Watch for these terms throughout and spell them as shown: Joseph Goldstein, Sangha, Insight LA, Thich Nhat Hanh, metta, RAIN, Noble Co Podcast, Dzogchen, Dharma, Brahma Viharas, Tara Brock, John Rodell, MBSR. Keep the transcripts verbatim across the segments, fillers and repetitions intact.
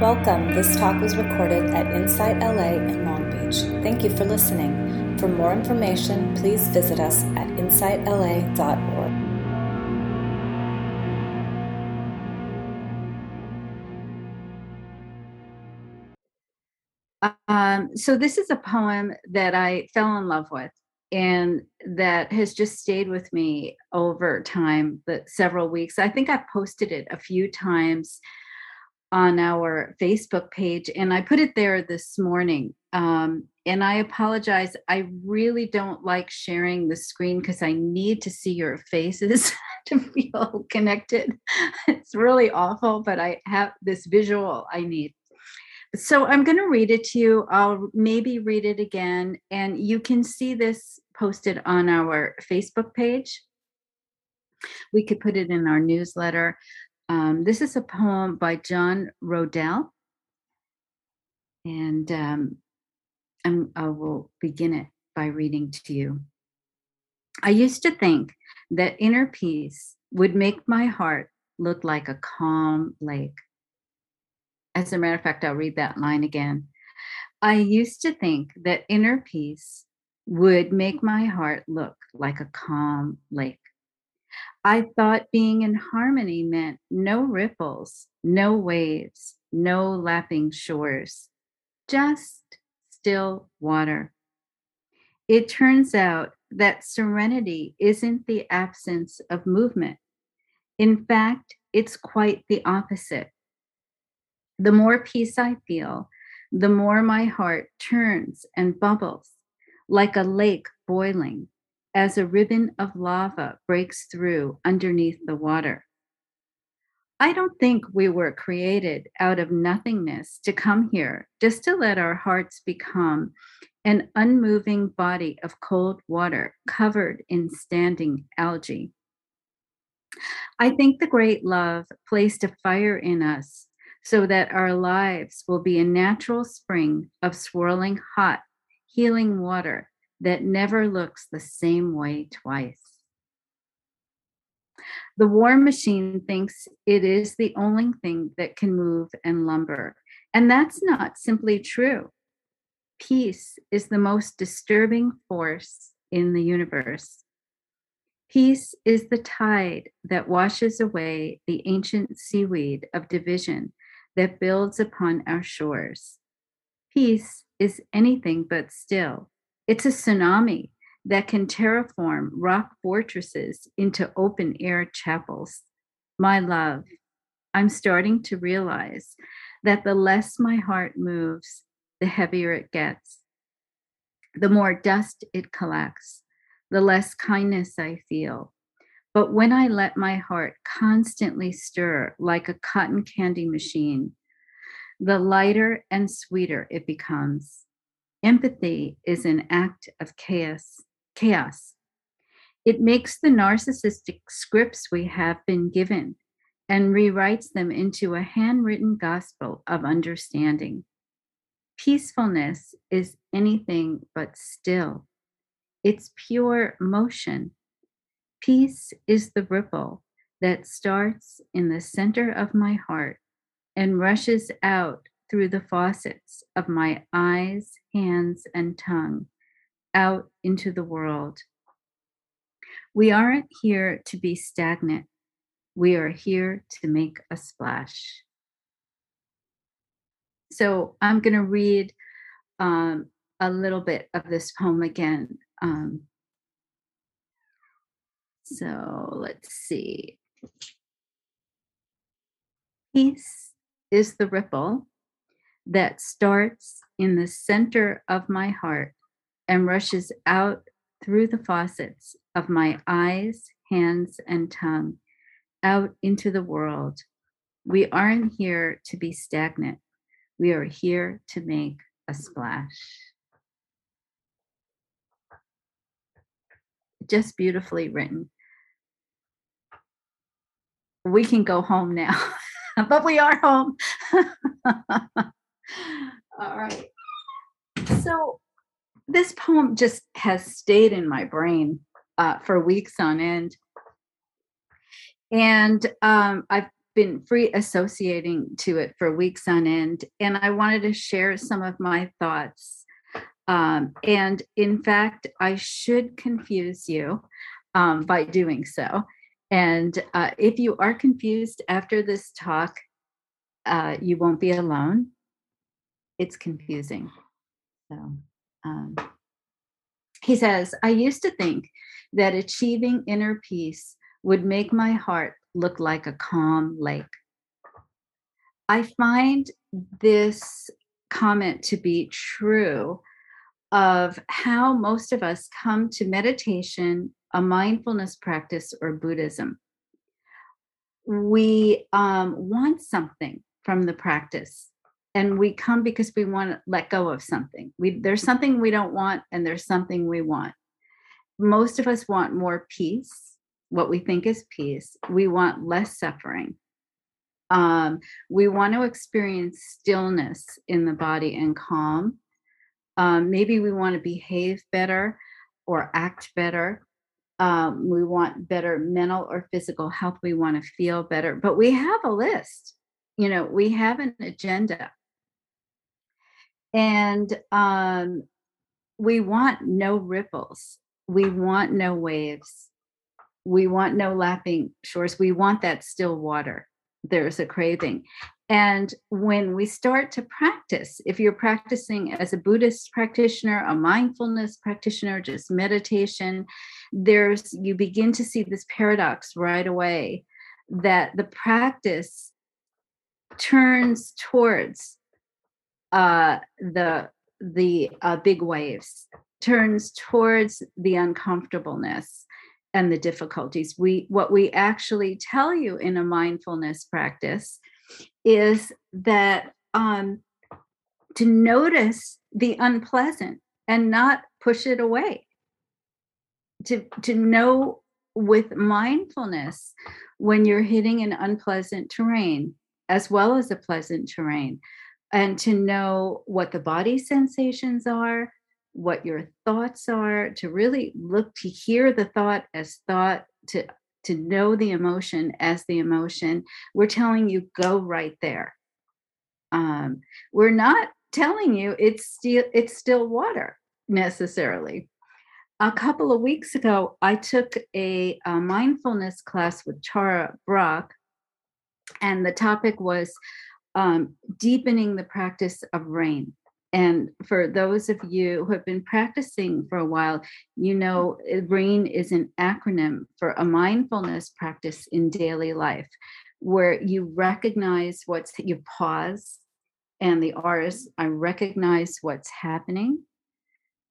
Welcome. This talk was recorded at Insight L A in Long Beach. Thank you for listening. For more information, please visit us at insight l a dot org. Um, so this is a poem that I fell in love with and that has just stayed with me over time, but several weeks. I think I posted it a few times on our Facebook page, and I put it there this morning. Um, and I apologize. I really don't like sharing the screen because I need to see your faces to feel connected. It's really awful, but I have this visual I need. So I'm going to read it to you. I'll maybe read it again, and you can see this posted on our Facebook page. We could put it in our newsletter. Um, this is a poem by John Rodell, and um, I'm, I will begin it by reading to you. I used to think that inner peace would make my heart look like a calm lake. As a matter of fact, I'll read that line again. I used to think that inner peace would make my heart look like a calm lake. I thought being in harmony meant no ripples, no waves, no lapping shores, just still water. It turns out that serenity isn't the absence of movement. In fact, it's quite the opposite. The more peace I feel, the more my heart turns and bubbles like a lake boiling as a ribbon of lava breaks through underneath the water. I don't think we were created out of nothingness to come here just to let our hearts become an unmoving body of cold water covered in standing algae. I think the great love placed a fire in us so that our lives will be a natural spring of swirling hot, healing water that never looks the same way twice. The war machine thinks it is the only thing that can move and lumber, and that's not simply true. Peace is the most disturbing force in the universe. Peace is the tide that washes away the ancient seaweed of division that builds upon our shores. Peace is anything but still. It's a tsunami that can terraform rock fortresses into open air chapels. My love, I'm starting to realize that the less my heart moves, the heavier it gets. The more dust it collects, the less kindness I feel. But when I let my heart constantly stir like a cotton candy machine, the lighter and sweeter it becomes. Empathy is an act of chaos. Chaos. It makes the narcissistic scripts we have been given and rewrites them into a handwritten gospel of understanding. Peacefulness is anything but still. It's pure motion. Peace is the ripple that starts in the center of my heart and rushes out through the faucets of my eyes, hands, and tongue, out into the world. We aren't here to be stagnant. We are here to make a splash. So I'm going to read um, a little bit of this poem again. Um, So let's see. Peace is the ripple that starts in the center of my heart and rushes out through the faucets of my eyes, hands, and tongue, out into the world. We aren't here to be stagnant. We are here to make a splash. Just beautifully written. We can go home now, but we are home. All right. So this poem just has stayed in my brain uh, for weeks on end. And um, I've been free associating to it for weeks on end. And I wanted to share some of my thoughts. Um, and in fact, I should confuse you um, by doing so. And uh, if you are confused after this talk, uh, you won't be alone. It's confusing. So um, he says, I used to think that achieving inner peace would make my heart look like a calm lake. I find this comment to be true of how most of us come to meditation, a mindfulness practice, or Buddhism. We um, want something from the practice, and we come because we want to let go of something. We, there's something we don't want, and there's something we want. Most of us want more peace, what we think is peace. We want less suffering. Um, we want to experience stillness in the body and calm. Um, maybe we want to behave better or act better. Um, we want better mental or physical health. We want to feel better, but we have a list. You know, we have an agenda. And um, we want no ripples. We want no waves. We want no lapping shores. We want that still water. There's a craving. And when we start to practice, if you're practicing as a Buddhist practitioner, a mindfulness practitioner, just meditation, there's, you begin to see this paradox right away, that the practice turns towards uh, the the uh, big waves, turns towards the uncomfortableness and the difficulties. We what we actually tell you in a mindfulness practice is that um, to notice the unpleasant and not push it away. To, to know with mindfulness when you're hitting an unpleasant terrain as well as a pleasant terrain, and to know what the body sensations are, what your thoughts are, to really look, to hear the thought as thought, to to know the emotion as the emotion. We're telling you, go right there. Um, we're not telling you it's still, it's still water necessarily. A couple of weeks ago, I took a, a mindfulness class with Tara Brock, and the topic was um, deepening the practice of RAIN. And for those of you who have been practicing for a while, you know, RAIN is an acronym for a mindfulness practice in daily life, where you recognize what's, you pause, and the R is, I recognize what's happening.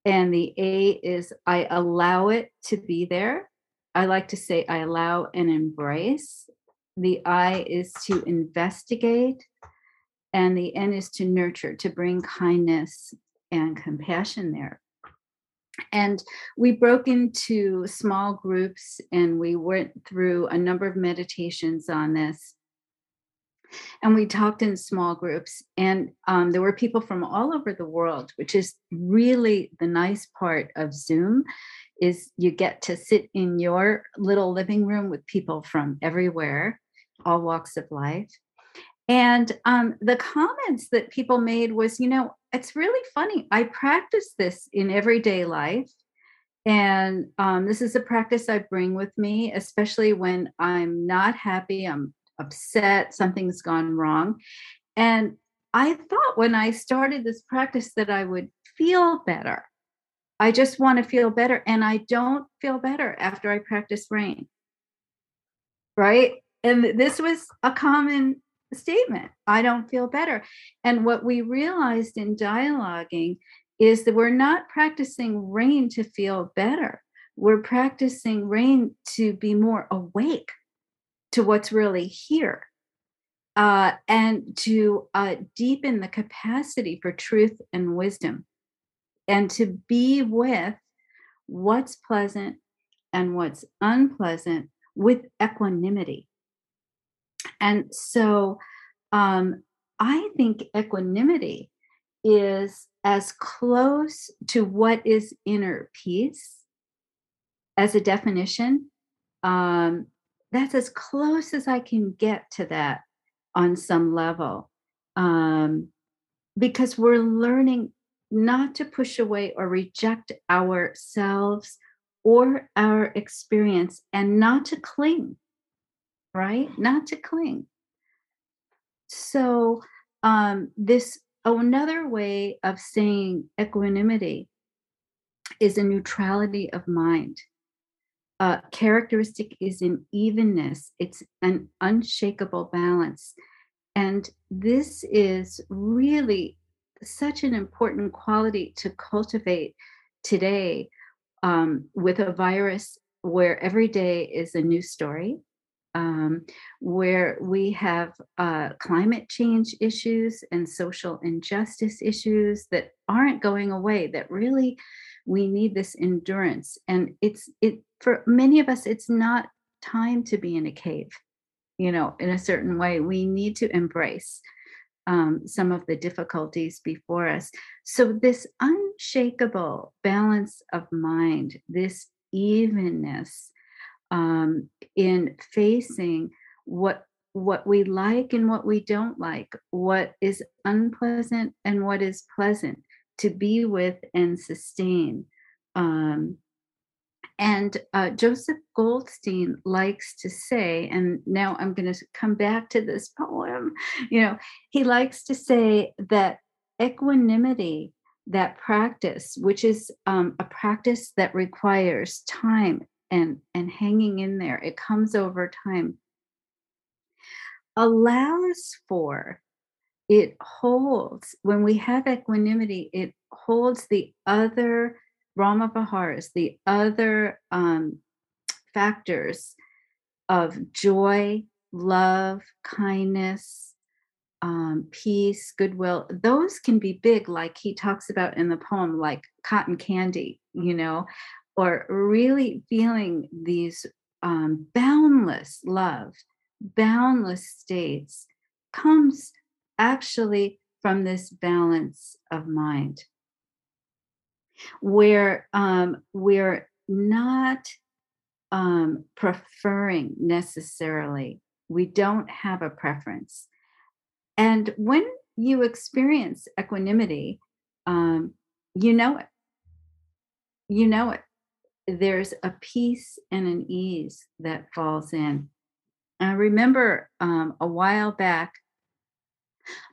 And the A is, I allow it to be there. I like to say, I allow and embrace. The I is to investigate. And the N is to nurture, to bring kindness and compassion there. And we broke into small groups, and we went through a number of meditations on this. And we talked in small groups, and um, there were people from all over the world, which is really the nice part of Zoom, is you get to sit in your little living room with people from everywhere, all walks of life. And um, the comments that people made was, you know, it's really funny. I practice this in everyday life. And um, this is a practice I bring with me, especially when I'm not happy, I'm upset, something's gone wrong. And I thought when I started this practice that I would feel better. I just want to feel better. And I don't feel better after I practice RAIN. Right? And this was a common statement. I don't feel better. And what we realized in dialoguing is that we're not practicing RAIN to feel better. We're practicing RAIN to be more awake to what's really here, uh, and to uh, deepen the capacity for truth and wisdom, and to be with what's pleasant and what's unpleasant with equanimity. And so um, I think equanimity is as close to what is inner peace as a definition. Um, that's as close as I can get to that on some level. Um, because we're learning not to push away or reject ourselves or our experience, and not to cling, right? Not to cling. So um, this, another way of saying equanimity is a neutrality of mind. Uh, characteristic is an evenness. It's an unshakable balance. And this is really such an important quality to cultivate today, um, with a virus where every day is a new story, um, where we have uh, climate change issues and social injustice issues that aren't going away, that really we need this endurance. And it's it for many of us, it's not time to be in a cave, you know, in a certain way. We need to embrace Um, some of the difficulties before us. So this unshakable balance of mind, this evenness um, in facing what what we like and what we don't like, what is unpleasant and what is pleasant to be with and sustain. Um, and uh, Joseph Goldstein likes to say, and now I'm going to come back to this poem, you know, he likes to say that equanimity, that practice, which is um, a practice that requires time and, and hanging in there, it comes over time, allows for, it holds, when we have equanimity, it holds the other Brahma Viharas, the other um, factors of joy, love, kindness, um, peace, goodwill. Those can be big, like he talks about in the poem, like cotton candy, you know, or really feeling these um, boundless love, boundless states comes actually from this balance of mind, where um, we're not um, preferring necessarily. We don't have a preference. And when you experience equanimity, um, you know it. You know it. There's a peace and an ease that falls in. I remember um, a while back,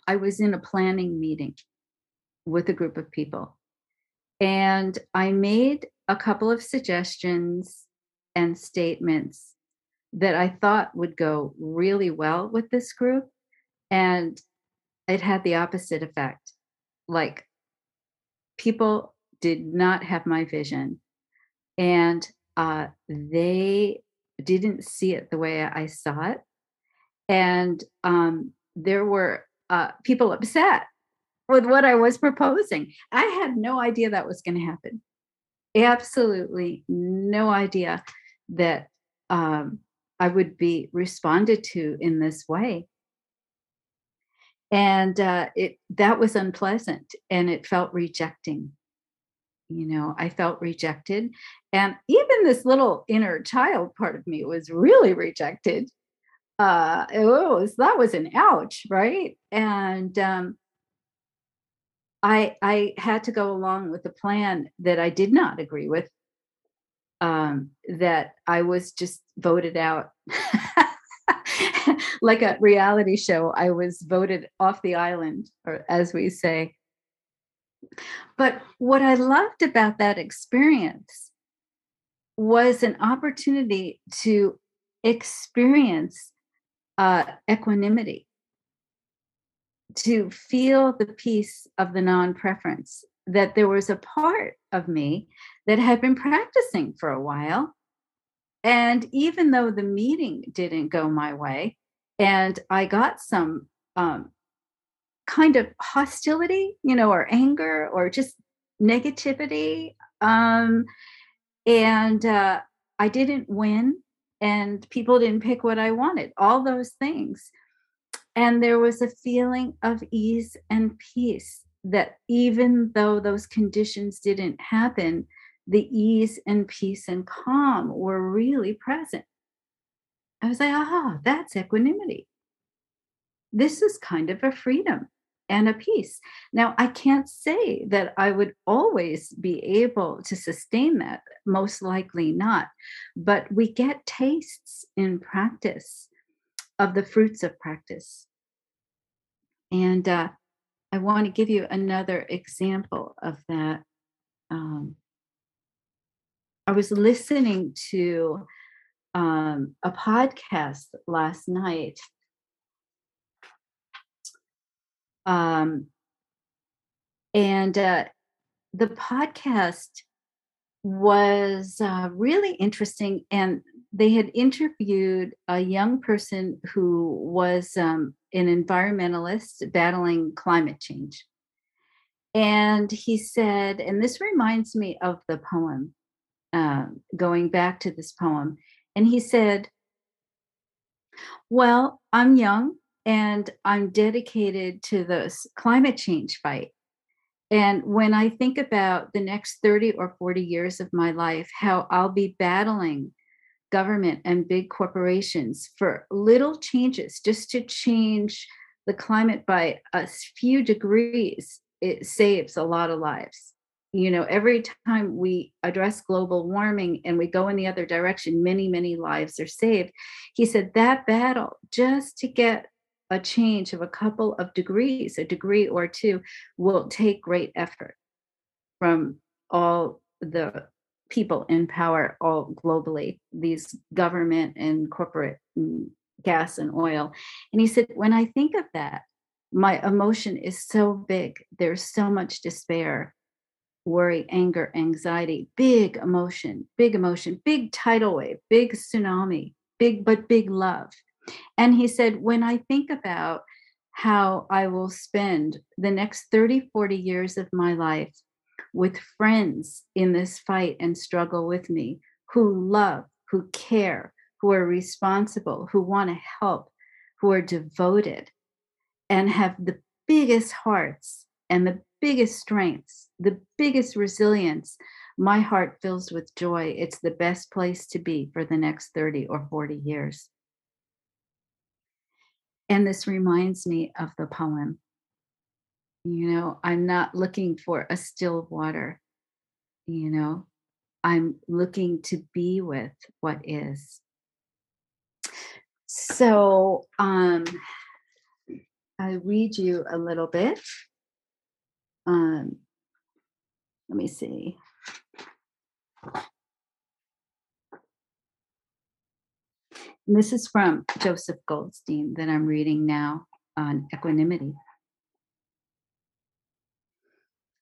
I was in a planning meeting with a group of people. And I made a couple of suggestions and statements that I thought would go really well with this group. And it had the opposite effect. Like, people did not have my vision, and uh, they didn't see it the way I saw it. And um, there were uh, people upset with what I was proposing. I had no idea that was going to happen. Absolutely no idea that um, I would be responded to in this way. And uh, it that was unpleasant, and it felt rejecting. You know, I felt rejected. And even this little inner child part of me was really rejected. Uh, it was, that was an ouch, right? And um, I, I had to go along with a plan that I did not agree with, um, that I was just voted out. Like a reality show, I was voted off the island, or as we say. But what I loved about that experience was an opportunity to experience uh, equanimity, to feel the peace of the non-preference, that there was a part of me that had been practicing for a while. And even though the meeting didn't go my way, and I got some um, kind of hostility, you know, or anger, or just negativity, um, and uh, I didn't win, and people didn't pick what I wanted, all those things. And there was a feeling of ease and peace that even though those conditions didn't happen, the ease and peace and calm were really present. It was like, aha, that's equanimity. This is kind of a freedom and a peace. Now, I can't say that I would always be able to sustain that, most likely not. But we get tastes in practice of the fruits of practice. And uh, I want to give you another example of that. Um, I was listening to um, a podcast last night. Um, and uh, the podcast was uh, really interesting. And they had interviewed a young person who was um, an environmentalist battling climate change. And he said, and this reminds me of the poem, uh, going back to this poem. And he said, well, I'm young. And I'm dedicated to this climate change fight. And when I think about the next thirty or forty years of my life, how I'll be battling government and big corporations for little changes, just to change the climate by a few degrees, it saves a lot of lives. You know, every time we address global warming and we go in the other direction, many, many lives are saved. He said that battle, just to get a change of a couple of degrees, a degree or two, will take great effort from all the people in power all globally, these government and corporate and gas and oil. And he said, when I think of that, my emotion is so big. There's so much despair, worry, anger, anxiety, big emotion, big emotion, big tidal wave, big tsunami, big, but big love. And he said, when I think about how I will spend the next thirty, forty years of my life with friends in this fight and struggle with me, who love, who care, who are responsible, who want to help, who are devoted, and have the biggest hearts and the biggest strengths, the biggest resilience, my heart fills with joy. It's the best place to be for the next thirty or forty years. And this reminds me of the poem. You know, I'm not looking for a still water. You know, I'm looking to be with what is. So um, I read you a little bit. Um, let me see. This is from Joseph Goldstein that I'm reading now on equanimity.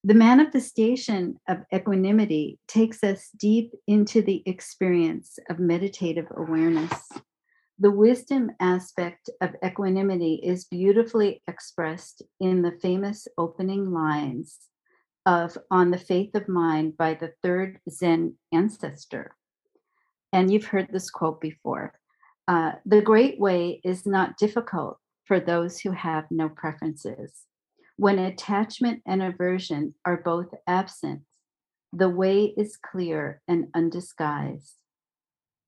The manifestation of equanimity takes us deep into the experience of meditative awareness. The wisdom aspect of equanimity is beautifully expressed in the famous opening lines of On the Faith of Mind by the third Zen ancestor. And you've heard this quote before. Uh, the great way is not difficult for those who have no preferences. When attachment and aversion are both absent, the way is clear and undisguised.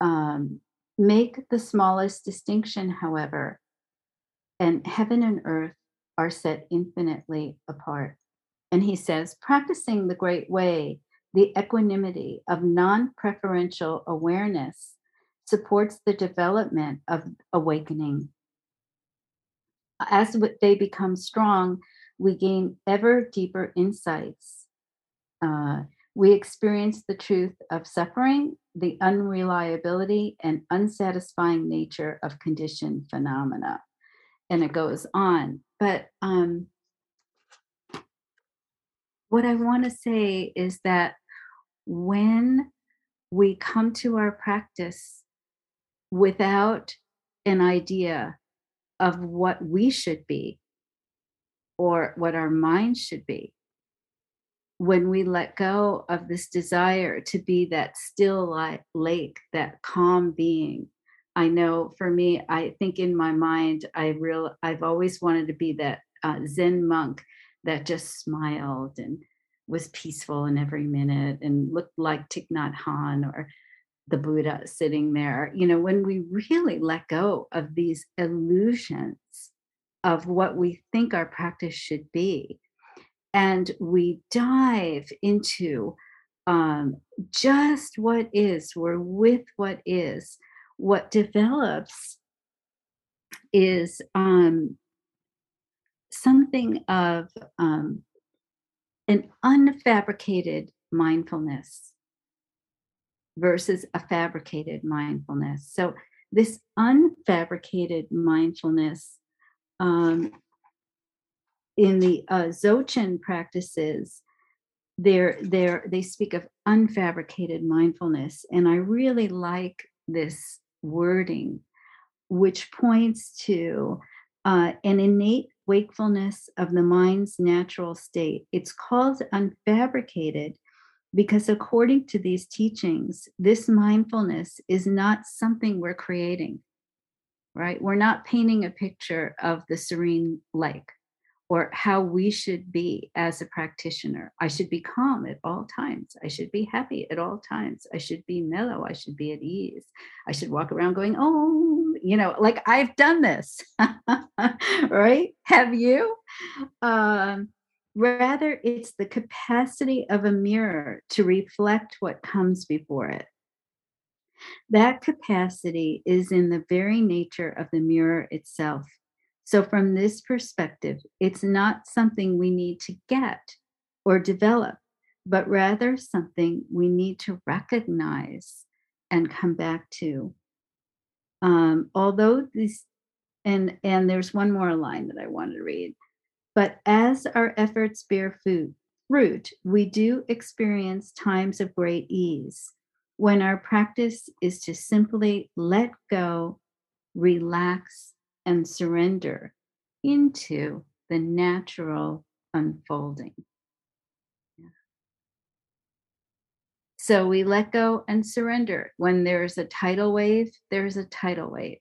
Um, make the smallest distinction, however, and heaven and earth are set infinitely apart. And he says, practicing the great way, the equanimity of non-preferential awareness supports the development of awakening. As they become strong, we gain ever deeper insights. Uh, we experience the truth of suffering, the unreliability and unsatisfying nature of conditioned phenomena. And it goes on. But um, what I want to say is that when we come to our practice without an idea of what we should be or what our mind should be, when we let go of this desire to be that still lake, that calm being. I know for me, I think in my mind, I real I've always wanted to be that uh, Zen monk that just smiled and was peaceful in every minute and looked like Thich Nhat Hanh or the Buddha sitting there, you know, when we really let go of these illusions of what we think our practice should be, and we dive into um, just what is, we're with what is, what develops is um, something of um, an unfabricated mindfulness versus a fabricated mindfulness. So this unfabricated mindfulness um, in the uh, Dzogchen practices, they're, they're, they speak of unfabricated mindfulness. And I really like this wording, which points to uh, an innate wakefulness of the mind's natural state. It's called unfabricated because according to these teachings, this mindfulness is not something we're creating, right? We're not painting a picture of the serene lake or how we should be as a practitioner. I should be calm at all times. I should be happy at all times. I should be mellow. I should be at ease. I should walk around going, oh, you know, like I've done this, right? Have you? Um, Rather, it's the capacity of a mirror to reflect what comes before it. That capacity is in the very nature of the mirror itself. So from this perspective, it's not something we need to get or develop, but rather something we need to recognize and come back to. Um, although these, and, and there's one more line that I wanted to read. But as our efforts bear fruit, we do experience times of great ease when our practice is to simply let go, relax, and surrender into the natural unfolding. Yeah. So we let go and surrender. When there's a tidal wave, there's a tidal wave.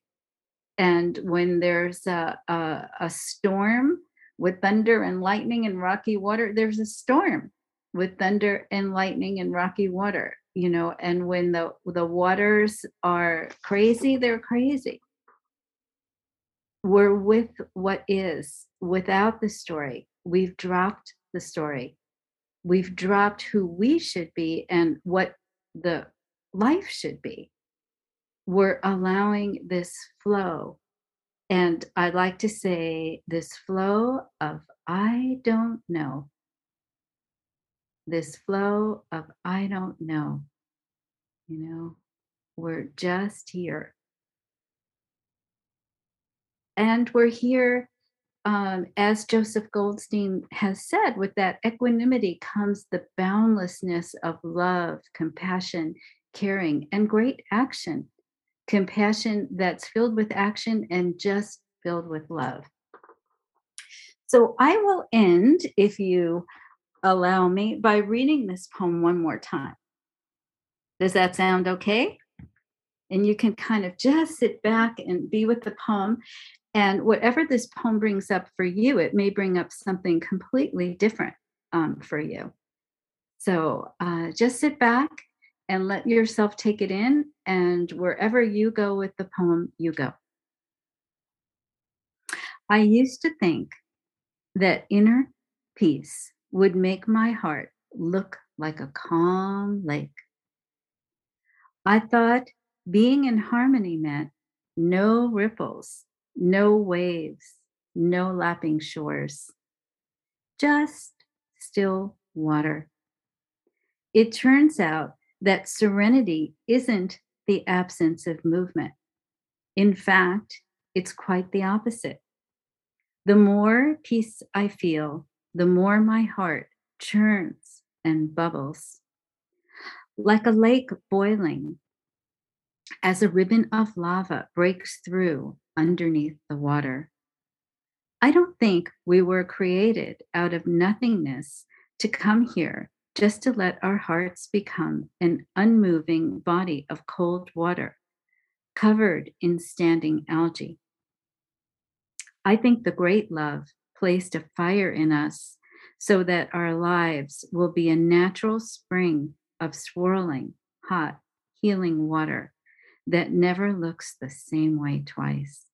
And when there's a, a, a storm, with thunder and lightning and rocky water, there's a storm with thunder and lightning and rocky water, you know, and when the, the waters are crazy, they're crazy. We're with what is without the story. We've dropped the story. We've dropped who we should be and what the life should be. We're allowing this flow. And I'd like to say this flow of I don't know, this flow of I don't know, you know, we're just here. And we're here, um, as Joseph Goldstein has said, with that equanimity comes the boundlessness of love, compassion, caring, and great action. Compassion that's filled with action and just filled with love. So I will end, if you allow me, by reading this poem one more time. Does that sound okay? And you can kind of just sit back and be with the poem. And whatever this poem brings up for you, it may bring up something completely different um, for you. So uh, just sit back and let yourself take it in, and wherever you go with the poem, you go. I used to think that inner peace would make my heart look like a calm lake. I thought being in harmony meant no ripples, no waves, no lapping shores, just still water. It turns out that serenity isn't the absence of movement. In fact, it's quite the opposite. The more peace I feel, the more my heart churns and bubbles. Like a lake boiling, as a ribbon of lava breaks through underneath the water. I don't think we were created out of nothingness to come here just to let our hearts become an unmoving body of cold water covered in standing algae. I think the great love placed a fire in us so that our lives will be a natural spring of swirling, hot healing water that never looks the same way twice.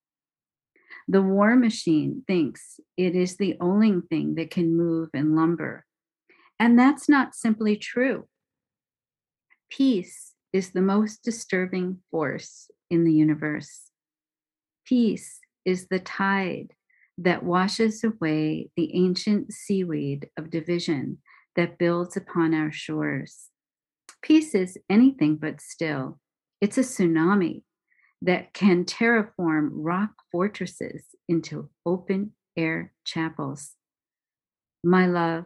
The war machine thinks it is the only thing that can move and lumber. And that's not simply true. Peace is the most disturbing force in the universe. Peace is the tide that washes away the ancient seaweed of division that builds upon our shores. Peace is anything but still. It's a tsunami that can terraform rock fortresses into open air chapels. My love,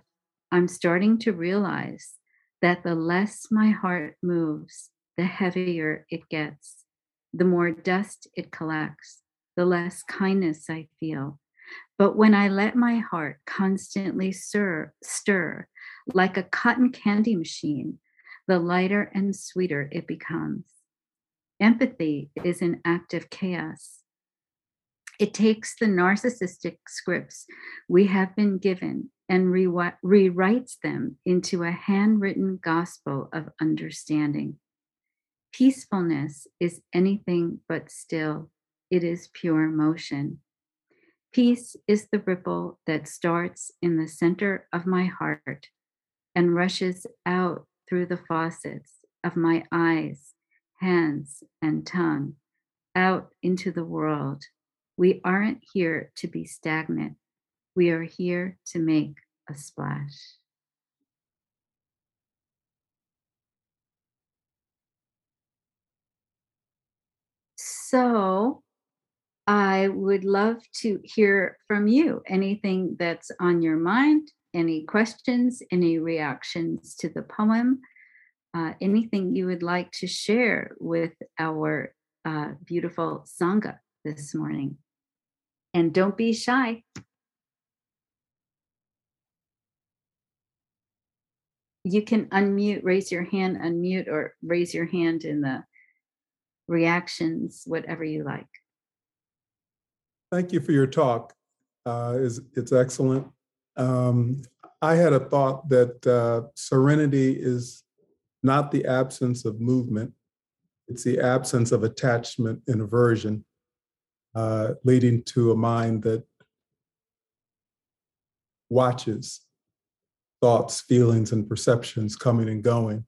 I'm starting to realize that the less my heart moves, the heavier it gets, the more dust it collects, the less kindness I feel. But when I let my heart constantly stir, stir like a cotton candy machine, the lighter and sweeter it becomes. Empathy is an act of chaos. It takes the narcissistic scripts we have been given and re- rewrites them into a handwritten gospel of understanding. Peacefulness is anything but still. It is pure motion. Peace is the ripple that starts in the center of my heart and rushes out through the faucets of my eyes, hands, and tongue, out into the world. We aren't here to be stagnant. We are here to make a splash. So I would love to hear from you, anything that's on your mind, any questions, any reactions to the poem, uh, anything you would like to share with our uh, beautiful Sangha this morning. And don't be shy. You can unmute, raise your hand, unmute, or raise your hand in the reactions, whatever you like. Thank you for your talk. Uh, it's, it's excellent. Um, I had a thought that uh, serenity is not the absence of movement. It's the absence of attachment and aversion, uh, leading to a mind that watches thoughts, feelings, and perceptions coming and going.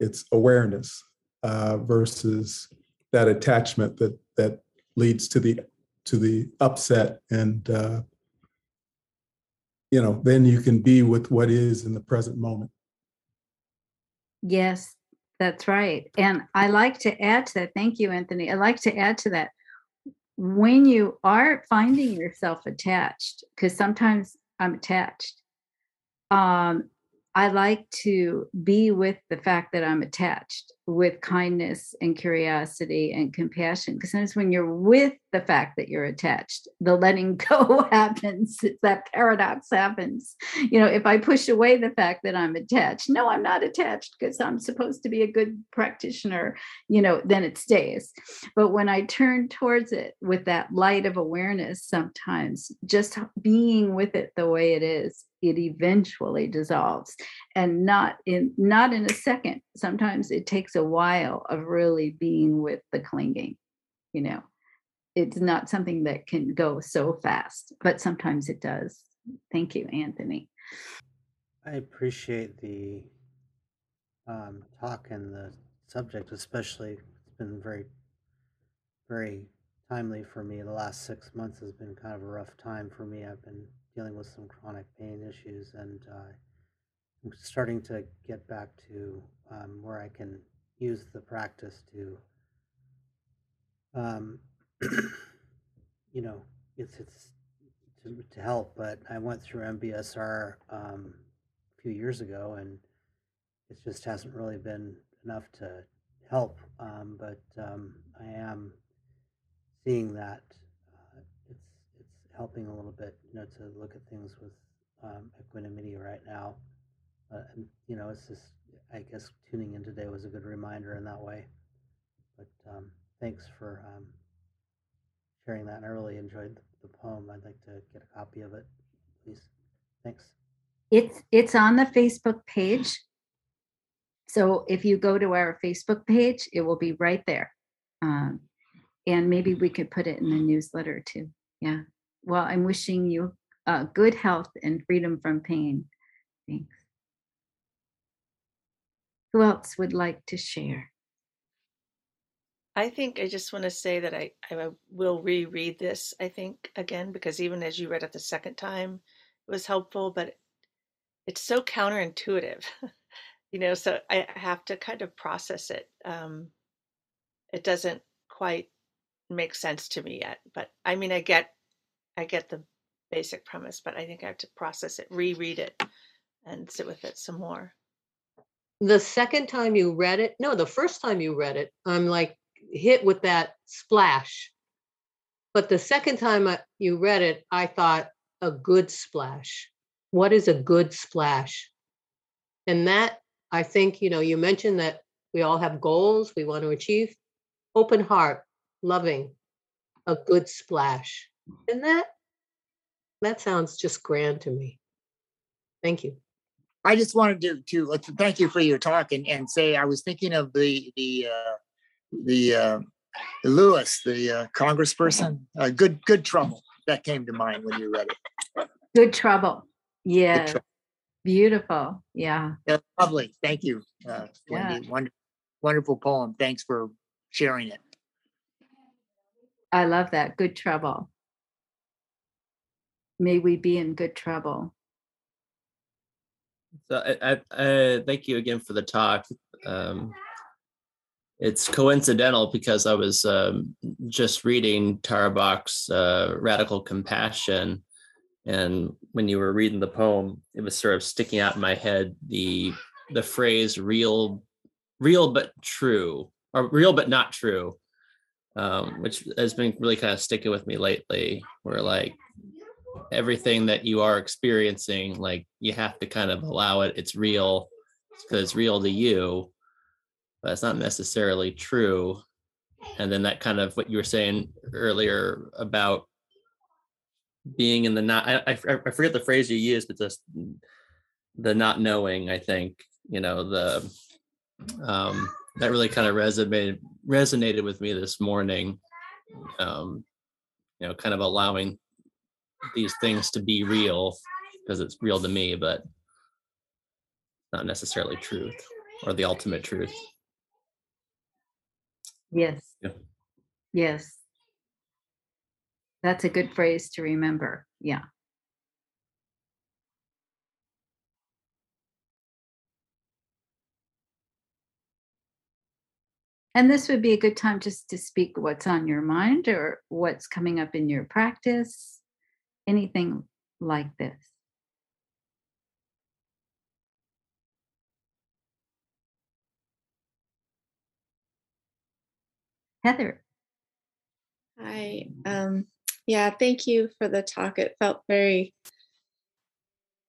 It's awareness uh, versus that attachment that that leads to the to the upset, and uh, you know, then you can be with what is in the present moment. Yes, that's right. And I like to add to that. Thank you, Anthony. I like to add to that. When you are finding yourself attached, because sometimes I'm attached. Um, I like to be with the fact that I'm attached with kindness and curiosity and compassion. Because sometimes when you're with the fact that you're attached, the letting go happens. It's that paradox happens. You know, if I push away the fact that I'm attached, no, I'm not attached because I'm supposed to be a good practitioner, you know, then it stays. But when I turn towards it with that light of awareness, sometimes just being with it the way it is, it eventually dissolves, and not in not in a second. Sometimes it takes a while of really being with the clinging. You know, it's not something that can go so fast, but sometimes it does. Thank you, Anthony. I appreciate the um, talk and the subject, especially. It's been very, very timely for me. The last six months has been kind of a rough time for me. I've been dealing with some chronic pain issues, and uh, I'm starting to get back to um, where I can use the practice to, um, you know, it's it's to, to help. But I went through M B S R um, a few years ago, and it just hasn't really been enough to help. Um, but um, I am seeing that. Helping a little bit, you know, to look at things with um, equanimity right now. Uh, and, you know, it's just, I guess tuning in today was a good reminder in that way. But um, thanks for um, sharing that. And I really enjoyed the, the poem. I'd like to get a copy of it, please. Thanks. It's it's on the Facebook page. So if you go to our Facebook page, it will be right there. Um, and maybe we could put it in the newsletter too. Yeah. Well, I'm wishing you uh, good health and freedom from pain. Thanks. Who else would like to share? I think I just want to say that I, I will reread this, I think, again, because even as you read it the second time, it was helpful, but it's so counterintuitive, you know, so I have to kind of process it. Um, it doesn't quite make sense to me yet, but I mean, I get, I get the basic premise, but I think I have to process it, reread it, and sit with it some more. The second time you read it, no, the first time you read it, I'm like, hit with that splash. But the second time I, you read it, I thought, a good splash. What is a good splash? And that, I think, you know, you mentioned that we all have goals we want to achieve. Open heart, loving, a good splash. And that, that sounds just grand to me. Thank you. I just wanted to, to thank you for your talk and, and say, I was thinking of the, the, uh, the uh, Lewis, the uh, congressperson, uh, good good trouble. That came to mind when you read it. Good trouble. Yeah. Good trouble. Beautiful. Yeah. Yeah. Lovely. Thank you. Uh, yeah. Wendy, wonder, wonderful poem. Thanks for sharing it. I love that. Good trouble. May we be in good trouble. So I, I, I thank you again for the talk. Um, It's coincidental because I was um, just reading Tara Brock's uh, Radical Compassion. And when you were reading the poem, it was sort of sticking out in my head, the the phrase real, real but true, or real but not true, um, which has been really kind of sticking with me lately, where like everything that you are experiencing, like you have to kind of allow it, it's real, because it's real to you. But it's not necessarily true. And then that kind of what you were saying earlier about being in the not, I, I, I forget the phrase you used, but just the not knowing, I think, you know, the, um, that really kind of resonated, resonated with me this morning, um, you know, kind of allowing these things to be real because it's real to me, but not necessarily truth or the ultimate truth. Yes. Yeah. Yes. That's a good phrase to remember. Yeah. And this would be a good time just to speak what's on your mind or what's coming up in your practice, anything like this. Heather. Hi. Um, yeah, thank you for the talk. It felt very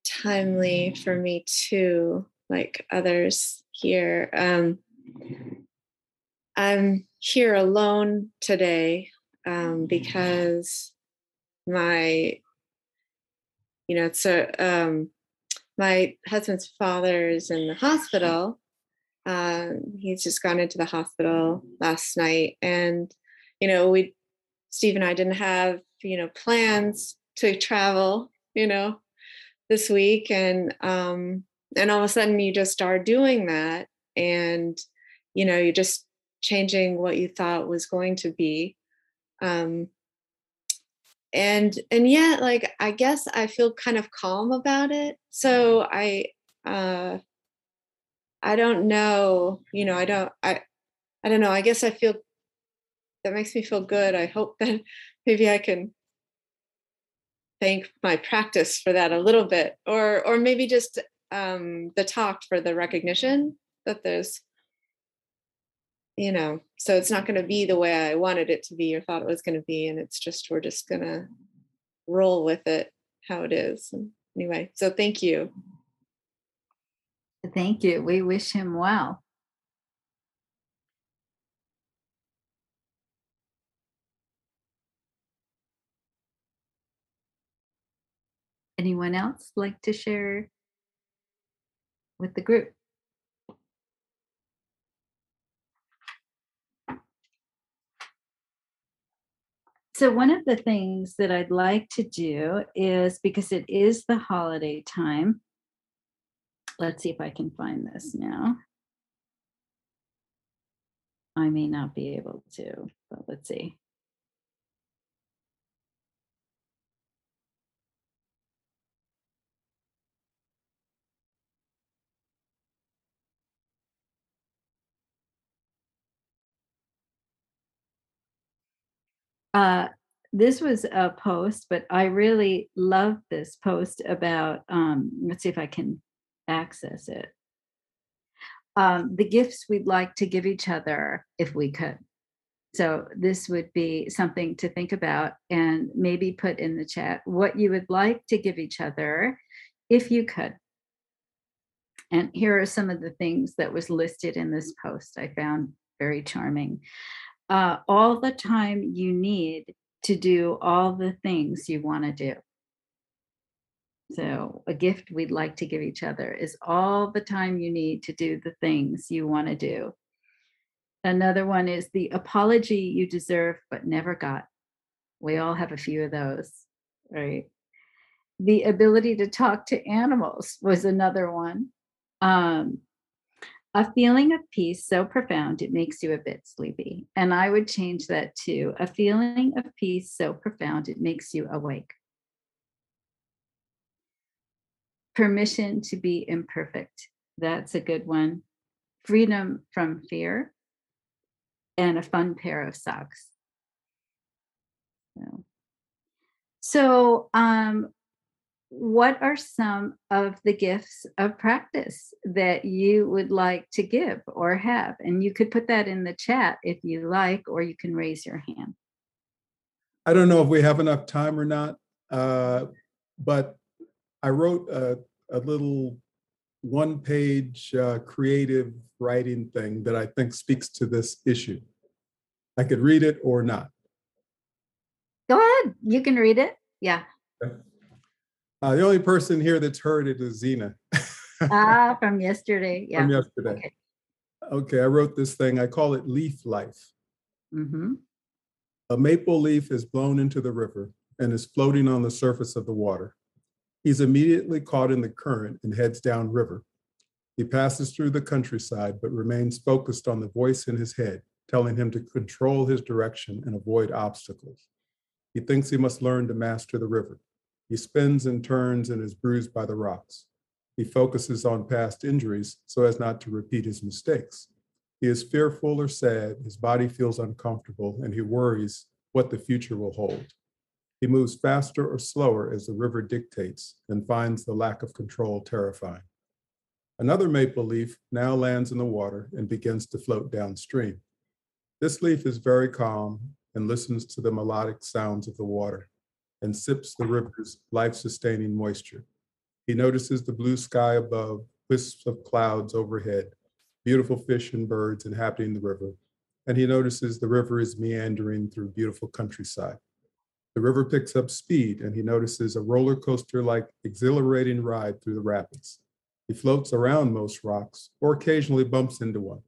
timely for me too, like others here. Um, I'm here alone today um, because my, you know, it's a, um, my husband's father is in the hospital. Um, he's just gone into the hospital last night, and, you know, we, Steve and I didn't have, you know, plans to travel, you know, this week. And, um, and all of a sudden you just are doing that, and, you know, you're just changing what you thought was going to be. Um, and, and yet, like, I guess I feel kind of calm about it. So I, uh, I don't know, you know, I don't, I, I don't know. I guess I feel, that makes me feel good. I hope that maybe I can thank my practice for that a little bit, or, or maybe just um, the talk for the recognition that there's, you know, so it's not going to be the way I wanted it to be or thought it was going to be. And it's just, we're just going to roll with it how it is. And anyway, so thank you. Thank you. We wish him well. Anyone else like to share with the group? So one of the things that I'd like to do is, because it is the holiday time, let's see if I can find this now. I may not be able to, but let's see. Uh, this was a post, but I really love this post about, um, let's see if I can access it. Um, the gifts we'd like to give each other if we could. So this would be something to think about and maybe put in the chat what you would like to give each other if you could. And here are some of the things that was listed in this post I found very charming. Uh, all the time you need to do all the things you want to do. So a gift we'd like to give each other is all the time you need to do the things you want to do. Another one is the apology you deserve but never got. We all have a few of those, right? The ability to talk to animals was another one. Um, A feeling of peace so profound, it makes you a bit sleepy. And I would change that to a feeling of peace so profound, it makes you awake. Permission to be imperfect. That's a good one. Freedom from fear. And a fun pair of socks. So, so um, what are some of the gifts of practice that you would like to give or have? And you could put that in the chat if you like, or you can raise your hand. I don't know if we have enough time or not, uh, but I wrote a, a little one-page uh, creative writing thing that I think speaks to this issue. I could read it or not. Go ahead. You can read it. Yeah. Okay. Uh, the only person here that's heard it is Zena. Ah, from yesterday. Yeah. From yesterday. Okay. Okay, I wrote this thing. I call it Leaf Life. Mm-hmm. A maple leaf is blown into the river and is floating on the surface of the water. He's immediately caught in the current and heads down river. He passes through the countryside, but remains focused on the voice in his head, telling him to control his direction and avoid obstacles. He thinks he must learn to master the river. He spins and turns and is bruised by the rocks. He focuses on past injuries so as not to repeat his mistakes. He is fearful or sad, his body feels uncomfortable, and he worries what the future will hold. He moves faster or slower as the river dictates and finds the lack of control terrifying. Another maple leaf now lands in the water and begins to float downstream. This leaf is very calm and listens to the melodic sounds of the water and sips the river's life-sustaining moisture. He notices the blue sky above, wisps of clouds overhead, beautiful fish and birds inhabiting the river, and he notices the river is meandering through beautiful countryside. The river picks up speed, and he notices a roller coaster-like exhilarating ride through the rapids. He floats around most rocks, or occasionally bumps into one.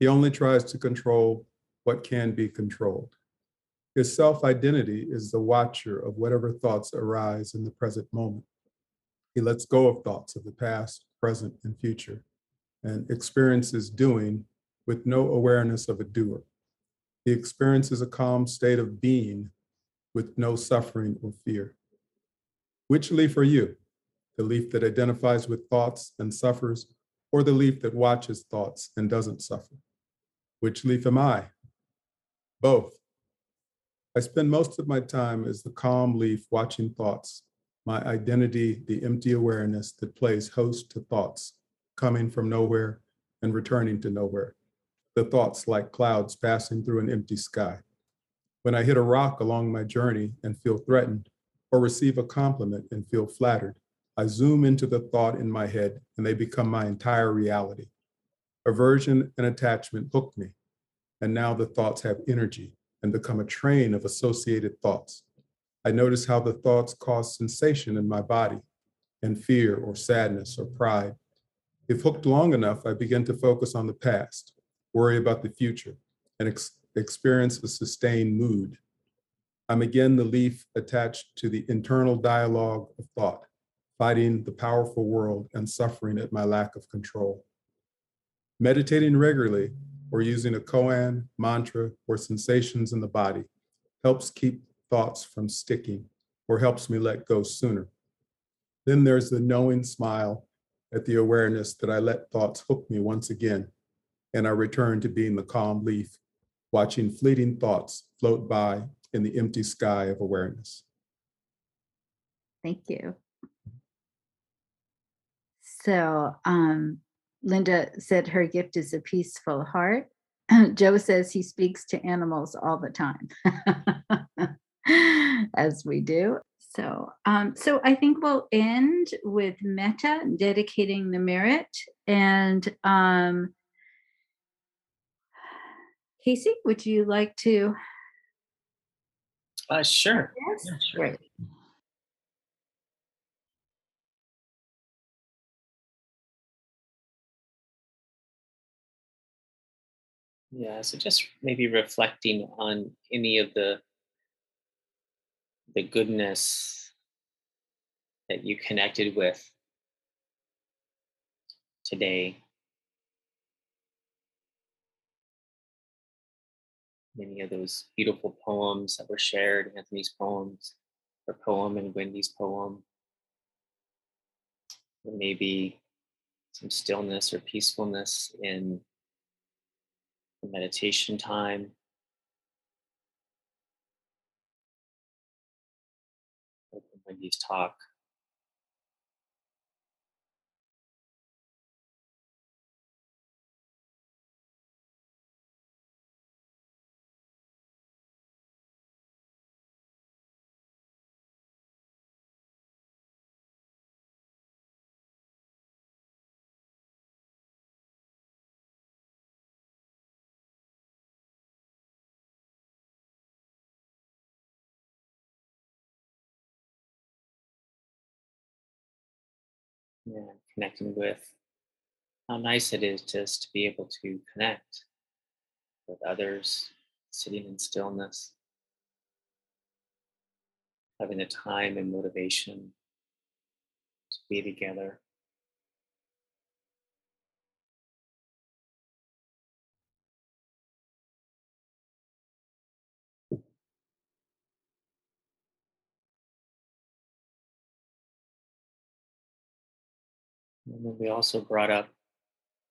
He only tries to control what can be controlled. His self-identity is the watcher of whatever thoughts arise in the present moment. He lets go of thoughts of the past, present, and future, and experiences doing with no awareness of a doer. He experiences a calm state of being with no suffering or fear. Which leaf are you? The leaf that identifies with thoughts and suffers, or the leaf that watches thoughts and doesn't suffer? Which leaf am I? Both. I spend most of my time as the calm leaf watching thoughts, my identity, the empty awareness that plays host to thoughts, coming from nowhere and returning to nowhere, the thoughts like clouds passing through an empty sky. When I hit a rock along my journey and feel threatened, or receive a compliment and feel flattered, I zoom into the thought in my head and they become my entire reality. Aversion and attachment hook me, and now the thoughts have energy and become a train of associated thoughts. I notice how the thoughts cause sensation in my body, and fear or sadness or pride. If hooked long enough, I begin to focus on the past, worry about the future, and ex- experience a sustained mood. I'm again the leaf attached to the internal dialogue of thought, fighting the powerful world and suffering at my lack of control. Meditating regularly or using a koan, mantra, or sensations in the body helps keep thoughts from sticking or helps me let go sooner. Then there's the knowing smile at the awareness that I let thoughts hook me once again, and I return to being the calm leaf, watching fleeting thoughts float by in the empty sky of awareness. Thank you. So um, Linda said her gift is a peaceful heart. Joe says he speaks to animals all the time, as we do. So, um, so I think we'll end with metta, dedicating the merit. And um, Casey, would you like to? Uh, sure. Yes, yeah, sure. Great. Yeah, so just maybe reflecting on any of the the goodness that you connected with today. Many of those beautiful poems that were shared, Anthony's poems, her poem and Wendy's poem, or maybe some stillness or peacefulness in the meditation time. Wendy's talk. Yeah, connecting with how nice it is just to be able to connect with others, sitting in stillness, having the time and motivation to be together. And then we also brought up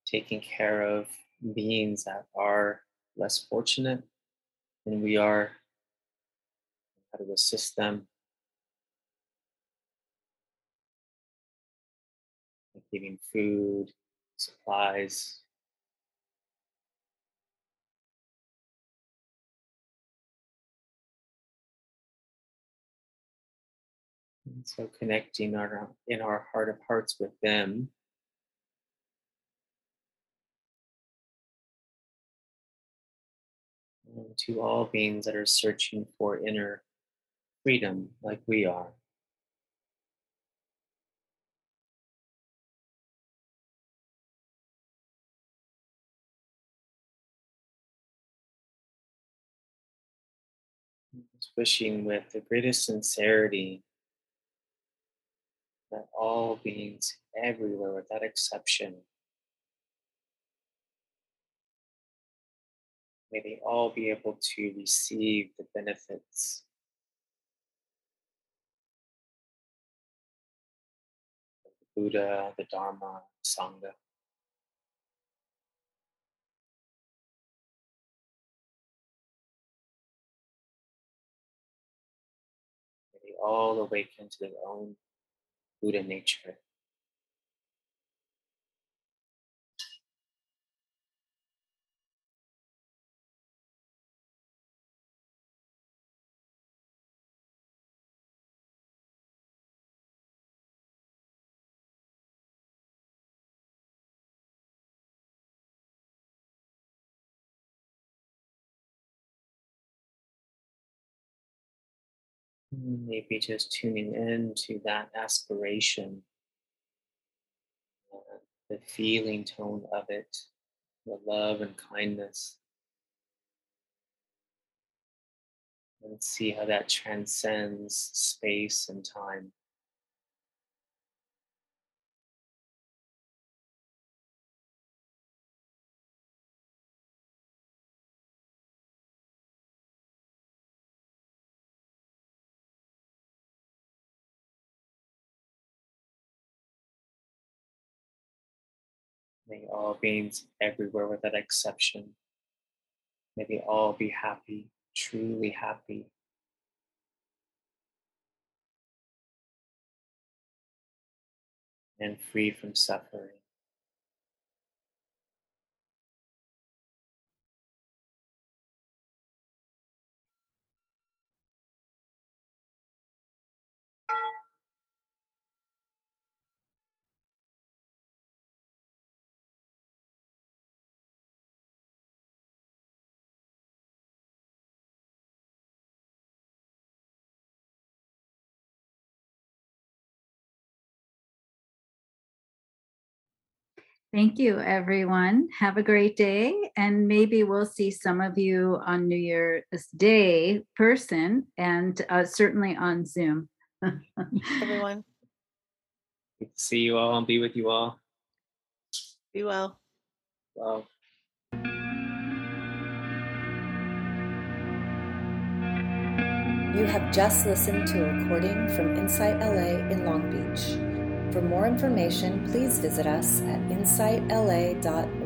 taking care of beings that are less fortunate than we are, how to assist them, like giving food, supplies. And so connecting our, in our heart of hearts with them. And to all beings that are searching for inner freedom like we are. Just wishing with the greatest sincerity that all beings everywhere, without exception, may they all be able to receive the benefits of the Buddha, the Dharma, Sangha. May they all awaken to their own Buddha nature. Maybe just tuning in to that aspiration, uh, the feeling tone of it, the love and kindness, Let's see how that transcends space and time. May all beings everywhere without exception, may they all be happy, truly happy. And free from suffering. Thank you, everyone. Have a great day. And maybe we'll see some of you on New Year's Day in person and uh, certainly on Zoom. Everyone. Good to see you all and be with you all. Be well. Well. You have just listened to a recording from Insight L A in Long Beach. For more information, please visit us at insight l a dot org.